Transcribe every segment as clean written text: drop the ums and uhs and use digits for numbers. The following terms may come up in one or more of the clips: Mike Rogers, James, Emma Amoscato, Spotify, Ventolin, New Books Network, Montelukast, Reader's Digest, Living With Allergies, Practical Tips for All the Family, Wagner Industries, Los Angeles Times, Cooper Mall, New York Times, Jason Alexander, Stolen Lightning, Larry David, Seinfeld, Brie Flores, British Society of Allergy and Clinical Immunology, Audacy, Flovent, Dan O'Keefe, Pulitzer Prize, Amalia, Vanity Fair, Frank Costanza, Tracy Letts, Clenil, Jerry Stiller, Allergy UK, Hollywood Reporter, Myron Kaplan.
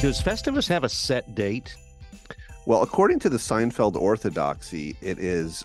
Does Festivus have a set date? Well, according to the Seinfeld orthodoxy, it is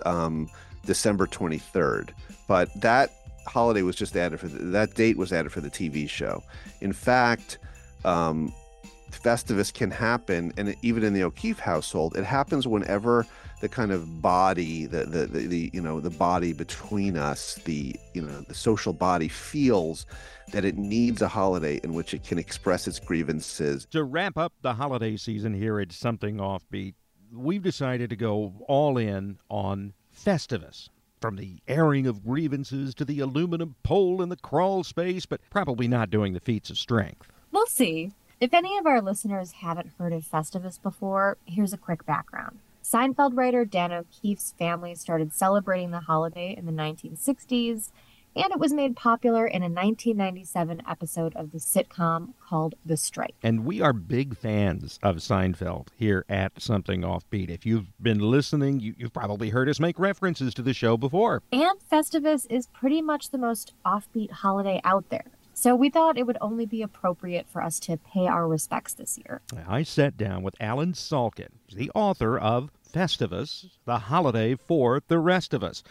December 23rd. But that holiday was just added for that date was added for the TV show. In fact, Festivus can happen, and even in the O'Keefe household, it happens whenever the kind of body, the you know, the body between us, the, you know, the social body feels that it needs a holiday in which it can express its grievances. To wrap up the holiday season here at Something Offbeat, we've decided to go all in on Festivus. From the airing of grievances to the aluminum pole in the crawl space, but probably not doing the feats of strength. We'll see. If any of our listeners haven't heard of Festivus before, here's a quick background. Seinfeld writer Dan O'Keefe's family started celebrating the holiday in the 1960s, and it was made popular in a 1997 episode of the sitcom called The Strike. And we are big fans of Seinfeld here at Something Offbeat. If you've been listening, you've probably heard us make references to the show before. And Festivus is pretty much the most offbeat holiday out there. So we thought it would only be appropriate for us to pay our respects this year. I sat down with Allen Salkin, the author of Festivus, the holiday for the rest of us,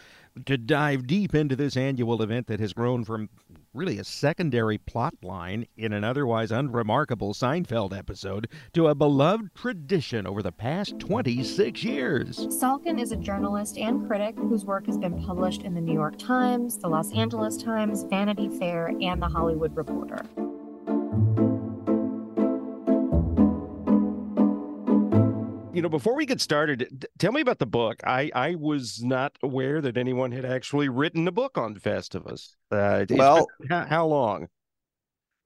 to dive deep into this annual event that has grown from really a secondary plot line in an otherwise unremarkable Seinfeld episode to a beloved tradition over the past 26 years. Salkin is a journalist and critic whose work has been published in the New York Times, the Los Angeles Times, Vanity Fair, and the Hollywood Reporter. You know, before we get started, tell me about the book. I was not aware that anyone had actually written a book on Festivus. Well, how long?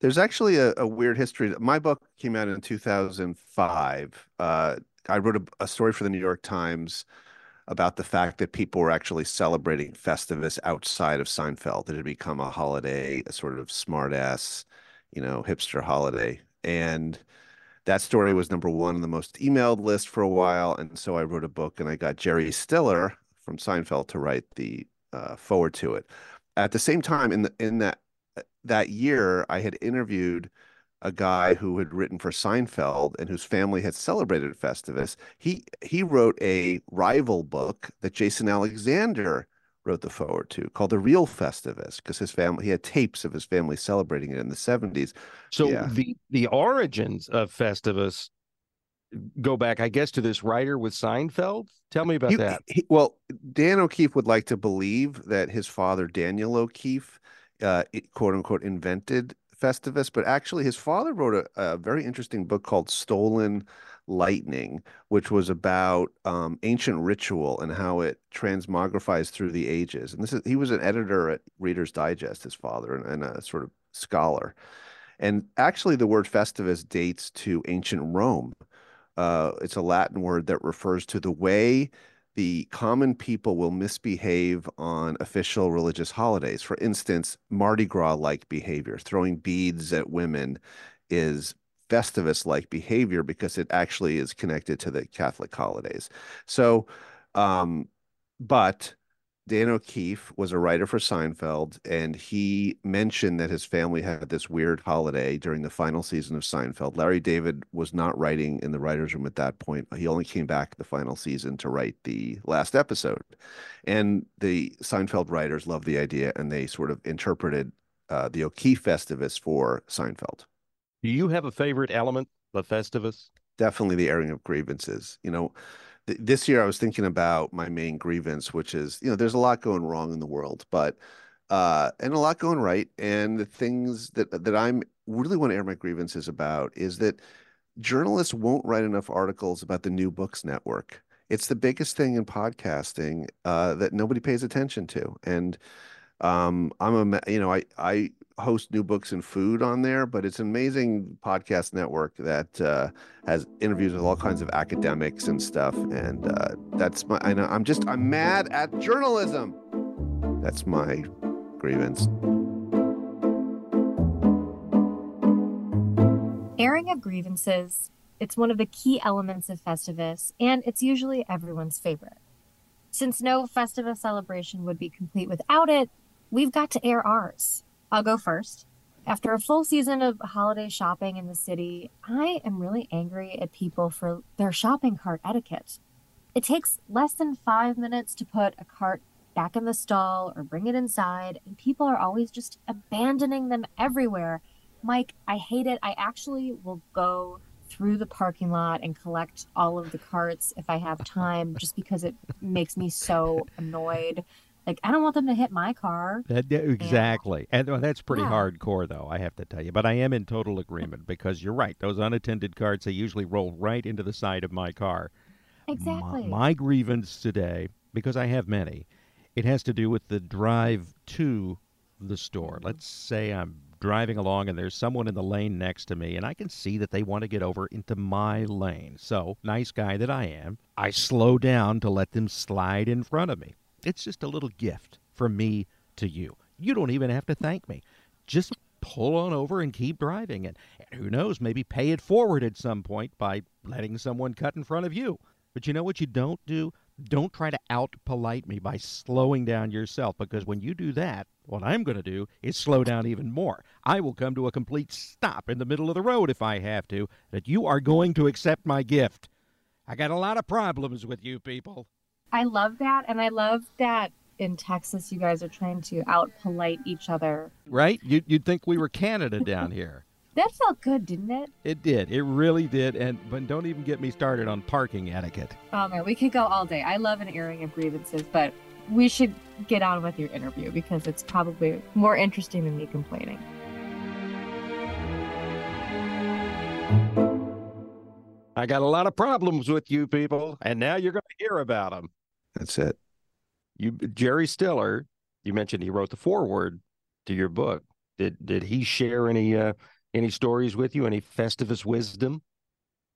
There's actually a weird history. My book came out in 2005. I wrote a story for the New York Times about the fact that people were actually celebrating Festivus outside of Seinfeld. It had become a holiday, a sort of smart-ass, you know, hipster holiday. And that story was number one on the most emailed list for a while, and so I wrote a book, and I got Jerry Stiller from Seinfeld to write the forward to it. At the same time, in that year, I had interviewed a guy who had written for Seinfeld and whose family had celebrated Festivus. He wrote a rival book that Jason Alexander wrote the forward to, called The Real Festivus, because his family, he had tapes of his family celebrating it in the 70s. So yeah. The origins of Festivus go back, I guess, to this writer with Seinfeld. Tell me about that. Well, Dan O'Keefe would like to believe that his father, Daniel O'Keefe, quote unquote, invented Festivus, but actually his father wrote a very interesting book called Stolen Lightning, which was about ancient ritual and how it transmogrifies through the ages. And he was an editor at Reader's Digest, his father, and a sort of scholar. And actually the word Festivus dates to ancient Rome. It's a Latin word that refers to the way the common people will misbehave on official religious holidays. For instance, Mardi Gras-like behavior, throwing beads at women, is Festivus-like behavior because it actually is connected to the Catholic holidays. So, but Dan O'Keefe was a writer for Seinfeld, and he mentioned that his family had this weird holiday during the final season of Seinfeld. Larry David was not writing in the writer's room at that point. He only came back the final season to write the last episode. And the Seinfeld writers loved the idea, and they sort of interpreted the O'Keefe Festivus for Seinfeld. Do you have a favorite element of Festivus? Definitely the airing of grievances. You know, this year I was thinking about my main grievance, which is, you know, there's a lot going wrong in the world, but and a lot going right. And the things that I'm really want to air my grievances about is that journalists won't write enough articles about the New Books Network. It's the biggest thing in podcasting that nobody pays attention to. And I'm a, you know, I host New Books and Food on there, but it's an amazing podcast network that has interviews with all kinds of academics and stuff. And that's my, I know I'm mad at journalism. That's my grievance. Airing of grievances, it's one of the key elements of Festivus, and it's usually everyone's favorite. Since no Festivus celebration would be complete without it, we've got to air ours. I'll go first. After a full season of holiday shopping in the city, I am really angry at people for their shopping cart etiquette. It takes less than 5 minutes to put a cart back in the stall or bring it inside, and people are always just abandoning them everywhere. Mike, I hate it. I actually will go through the parking lot and collect all of the carts if I have time, just because it makes me so annoyed. Like, I don't want them to hit my car. Exactly. And that's pretty hardcore, though, I have to tell you. But I am in total agreement because you're right. Those unattended carts, they usually roll right into the side of my car. Exactly. My grievance today, because I have many, it has to do with the drive to the store. Let's say I'm driving along and there's someone in the lane next to me, and I can see that they want to get over into my lane. So, nice guy that I am, I slow down to let them slide in front of me. It's just a little gift from me to you. You don't even have to thank me. Just pull on over and keep driving. And who knows, maybe pay it forward at some point by letting someone cut in front of you. But you know what you don't do? Don't try to out-polite me by slowing down yourself, because when you do that, what I'm going to do is slow down even more. I will come to a complete stop in the middle of the road if I have to, that you are going to accept my gift. I got a lot of problems with you people. I love that. And I love that in Texas, you guys are trying to out-polite each other. Right? You'd think we were Canada down here. That felt good, didn't it? It did. It really did. But don't even get me started on parking etiquette. Oh, man, we could go all day. I love an airing of grievances, but we should get on with your interview because it's probably more interesting than me complaining. I got a lot of problems with you people, and now you're going to hear about them. That's it. Jerry Stiller, you mentioned he wrote the foreword to your book. Did he share any stories with you, any Festivus wisdom?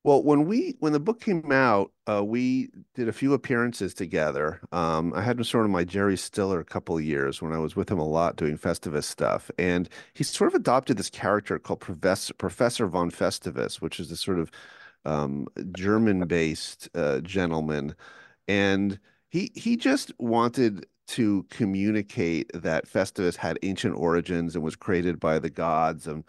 Well, when the book came out, we did a few appearances together. I had sort of my Jerry Stiller a couple of years when I was with him a lot doing Festivus stuff. And he sort of adopted this character called Professor von Festivus, which is this sort of German-based gentleman. And he just wanted to communicate that Festivus had ancient origins and was created by the gods. And,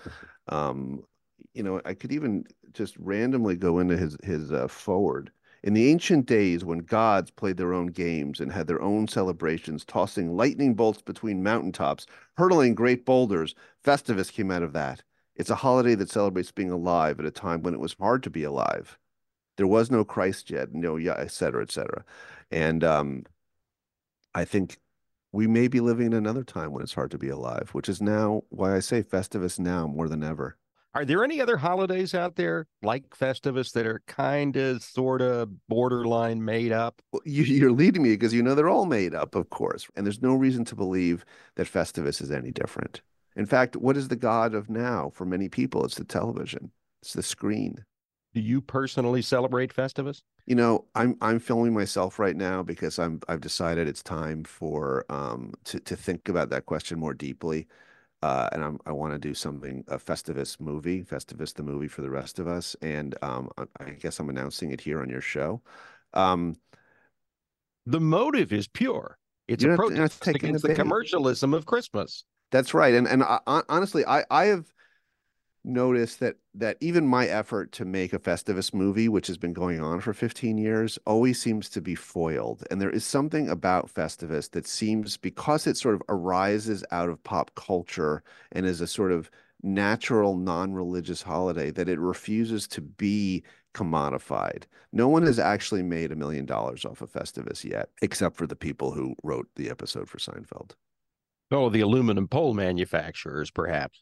you know, I could even just randomly go into his forward. In the ancient days when gods played their own games and had their own celebrations, tossing lightning bolts between mountaintops, hurtling great boulders, Festivus came out of that. It's a holiday that celebrates being alive at a time when it was hard to be alive. There was no Christ yet, no, et cetera, et cetera. And I think we may be living in another time when it's hard to be alive, which is now why I say Festivus now more than ever. Are there any other holidays out there like Festivus that are kind of, sort of, borderline made up? Well, you're leading me because you know they're all made up, of course. And there's no reason to believe that Festivus is any different. In fact, what is the god of now for many people? It's the television. It's the screen. Do you personally celebrate Festivus? You know, I'm filming myself right now because I've decided it's time for to think about that question more deeply. And I want to do something, a Festivus movie, Festivus the movie for the rest of us. And I guess I'm announcing it here on your show. The motive is pure. It's a protest against the commercialism of Christmas. That's right. And I, honestly, I have noticed that even my effort to make a Festivus movie, which has been going on for 15 years, always seems to be foiled. And there is something about Festivus that seems, because it sort of arises out of pop culture and is a sort of natural, non-religious holiday, that it refuses to be commodified. No one has actually made $1 million off of Festivus yet, except for the people who wrote the episode for Seinfeld. Oh, the aluminum pole manufacturers, perhaps.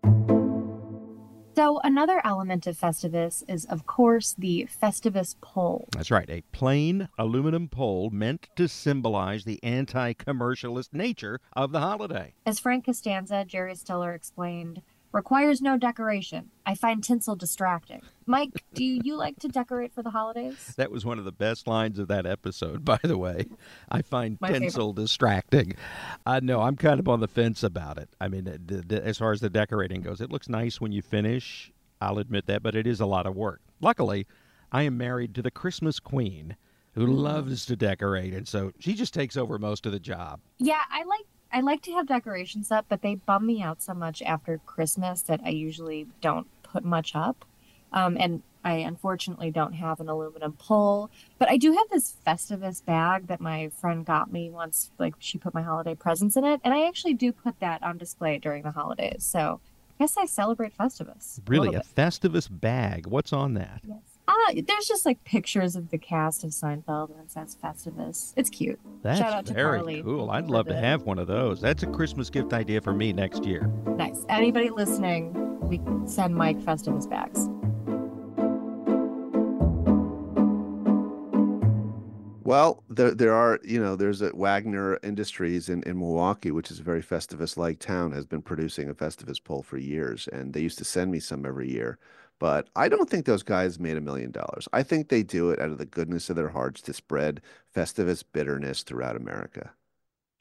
So another element of Festivus is, of course, the Festivus pole. That's right, a plain aluminum pole meant to symbolize the anti-commercialist nature of the holiday. As Frank Costanza, Jerry Stiller, explained, requires no decoration. I find tinsel distracting. Mike, do you like to decorate for the holidays? That was one of the best lines of that episode, by the way. I find tinsel distracting. No, I'm kind of on the fence about it. I mean, as far as the decorating goes, it looks nice when you finish. I'll admit that, but it is a lot of work. Luckily, I am married to the Christmas Queen, who loves to decorate, and so she just takes over most of the job. Yeah, I like to have decorations up, but they bum me out so much after Christmas that I usually don't put much up. And I unfortunately don't have an aluminum pole. But I do have this Festivus bag that my friend got me once. Like, she put my holiday presents in it. And I actually do put that on display during the holidays. So I guess I celebrate Festivus. Really? A Festivus bag? What's on that? Yes. There's just like pictures of the cast of Seinfeld, and it says Festivus. It's cute. That's shout out to very Carly. Cool. I'd love to have one of those. That's a Christmas gift idea for me next year. Nice. Anybody listening, we can send Mike Festivus bags. Well, there are, there's a Wagner Industries in Milwaukee, which is a very Festivus-like town, has been producing a Festivus pole for years, and they used to send me some every year. But I don't think those guys made $1 million. I think they do it out of the goodness of their hearts to spread Festivus bitterness throughout America.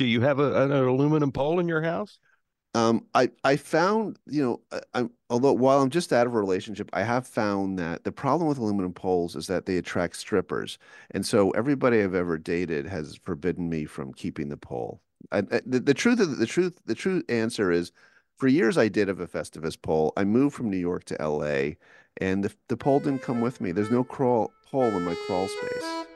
Do you have an aluminum pole in your house? I found, although while I'm just out of a relationship, I have found that the problem with aluminum poles is that they attract strippers. And so everybody I've ever dated has forbidden me from keeping the pole. The true answer is, for years, I did have a Festivus pole. I moved from New York to L.A., and the pole didn't come with me. There's no pole in my crawl space.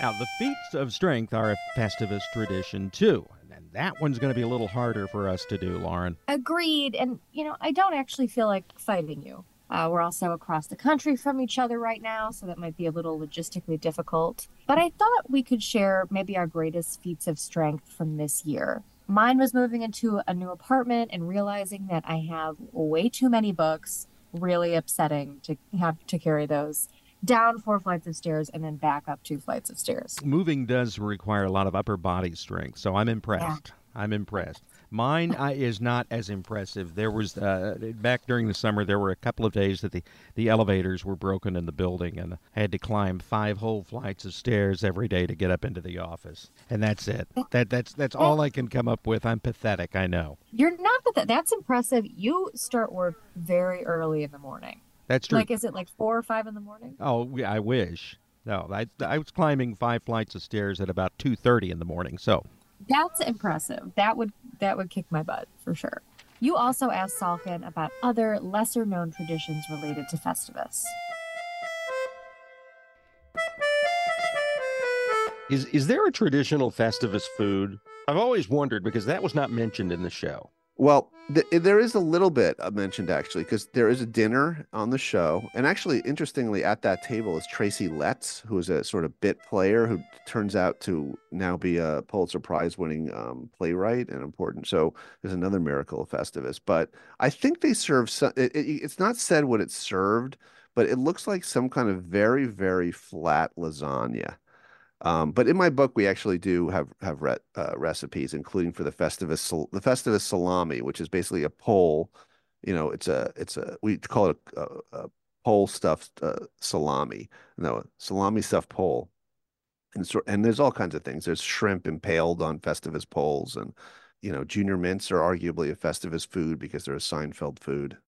Now, the feats of strength are a Festivus tradition, too. And that one's going to be a little harder for us to do, Lauren. Agreed. And, I don't actually feel like fighting you. We're also across the country from each other right now, so that might be a little logistically difficult. But I thought we could share maybe our greatest feats of strength from this year. Mine was moving into a new apartment and realizing that I have way too many books, really upsetting to have to carry those down 4 flights of stairs and then back up 2 flights of stairs. Moving does require a lot of upper body strength, so I'm impressed. Yeah. I'm impressed. Mine is not as impressive. There was, back during the summer, there were a couple of days that the elevators were broken in the building, and I had to climb 5 whole flights of stairs every day to get up into the office. And that's it. That's all I can come up with. I'm pathetic, I know. You're not pathetic. That's impressive. You start work very early in the morning. That's true. Like, is it like 4 or 5 in the morning? Oh, I wish. No, I was climbing 5 flights of stairs at about 2:30 in the morning, so... That's impressive. That would kick my butt for sure. You also asked Salkin about other lesser-known traditions related to Festivus. Is there a traditional Festivus food? I've always wondered, because that was not mentioned in the show. Well, there is a little bit mentioned, actually, because there is a dinner on the show. And actually, interestingly, at that table is Tracy Letts, who is a sort of bit player who turns out to now be a Pulitzer Prize winning playwright and important. So there's another miracle of Festivus. But I think they serve some, it's not said what it's served, but it looks like some kind of very, very flat lasagna. But in my book, we actually do have recipes, including for the Festivus salami, which is basically a pole. We call it a pole stuffed salami. No, salami stuffed pole. And there's all kinds of things. There's shrimp impaled on Festivus poles, and junior mints are arguably a Festivus food because they're a Seinfeld food.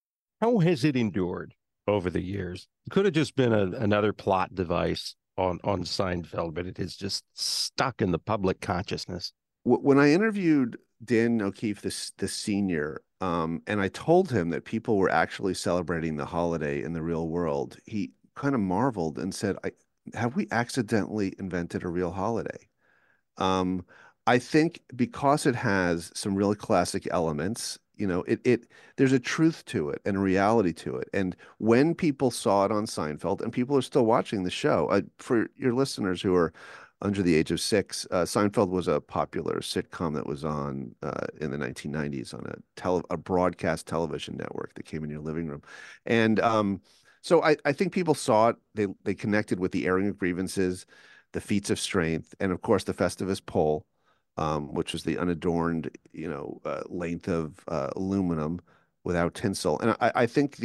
How has it endured over the years? It could have just been another plot device on Seinfeld, but it is just stuck in the public consciousness. when I interviewed Dan O'Keefe, the senior, and I told him that people were actually celebrating the holiday in the real world, he kind of marveled and said, have we accidentally invented a real holiday? I think because it has some real classic elements, you know, there's a truth to it and a reality to it. And when people saw it on Seinfeld, and people are still watching the show, for your listeners who are under the age of six, Seinfeld was a popular sitcom that was on in the 1990s on a broadcast television network that came in your living room. And so I think people saw it. They connected with the airing of grievances, the feats of strength, and of course the Festivus pole, which was the unadorned, length of aluminum without tinsel. And I think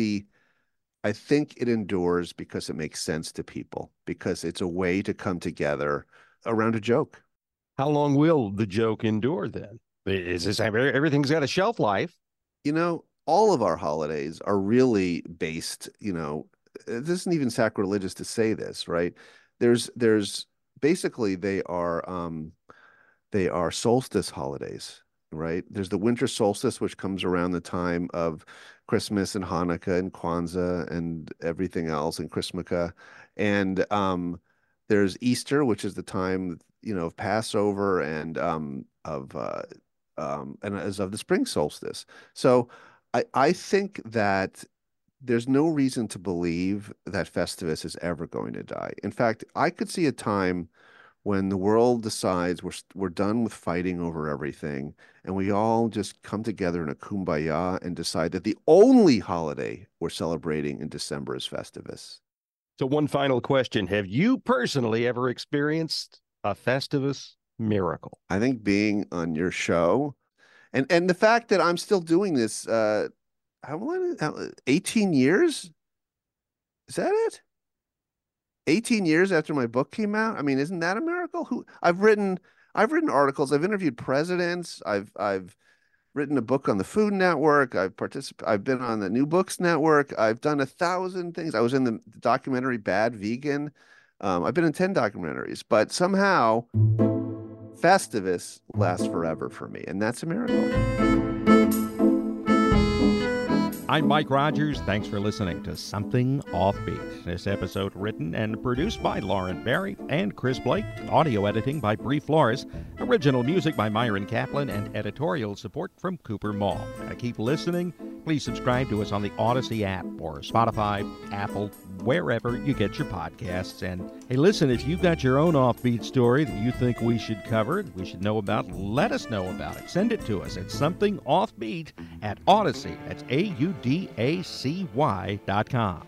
it endures because it makes sense to people, because it's a way to come together around a joke. How long will the joke endure then? Everything's got a shelf life. You know, all of our holidays are really based, it isn't even sacrilegious to say this, right? There's basically they are solstice holidays, right? There's the winter solstice, which comes around the time of Christmas and Hanukkah and Kwanzaa and everything else, and Christmaka. And there's Easter, which is the time, of Passover and of the spring solstice. So I think that there's no reason to believe that Festivus is ever going to die. In fact, I could see a time when the world decides we're done with fighting over everything, and we all just come together in a kumbaya and decide that the only holiday we're celebrating in December is Festivus. So one final question. Have you personally ever experienced a Festivus miracle? I think being on your show and the fact that I'm still doing this, 18 years? Is that it? 18 years after my book came out. I mean, isn't that a miracle? I've written articles. I've interviewed presidents. I've written a book on the Food Network. I've been on the New Books Network. I've done 1,000 things. I was in the documentary Bad Vegan. I've been in 10 documentaries, but somehow Festivus lasts forever for me. And that's a miracle. I'm Mike Rogers. Thanks for listening to Something Offbeat. This episode written and produced by Lauren Berry and Chris Blake. Audio editing by Brie Flores. Original music by Myron Kaplan and editorial support from Cooper Mall. To keep listening, please subscribe to us on the Audacy app or Spotify, Apple, wherever you get your podcasts. And hey, listen, if you've got your own offbeat story that you think we should cover, we should know about, let us know about it. Send it to us at somethingoffbeat@audacy. That's audacy.com.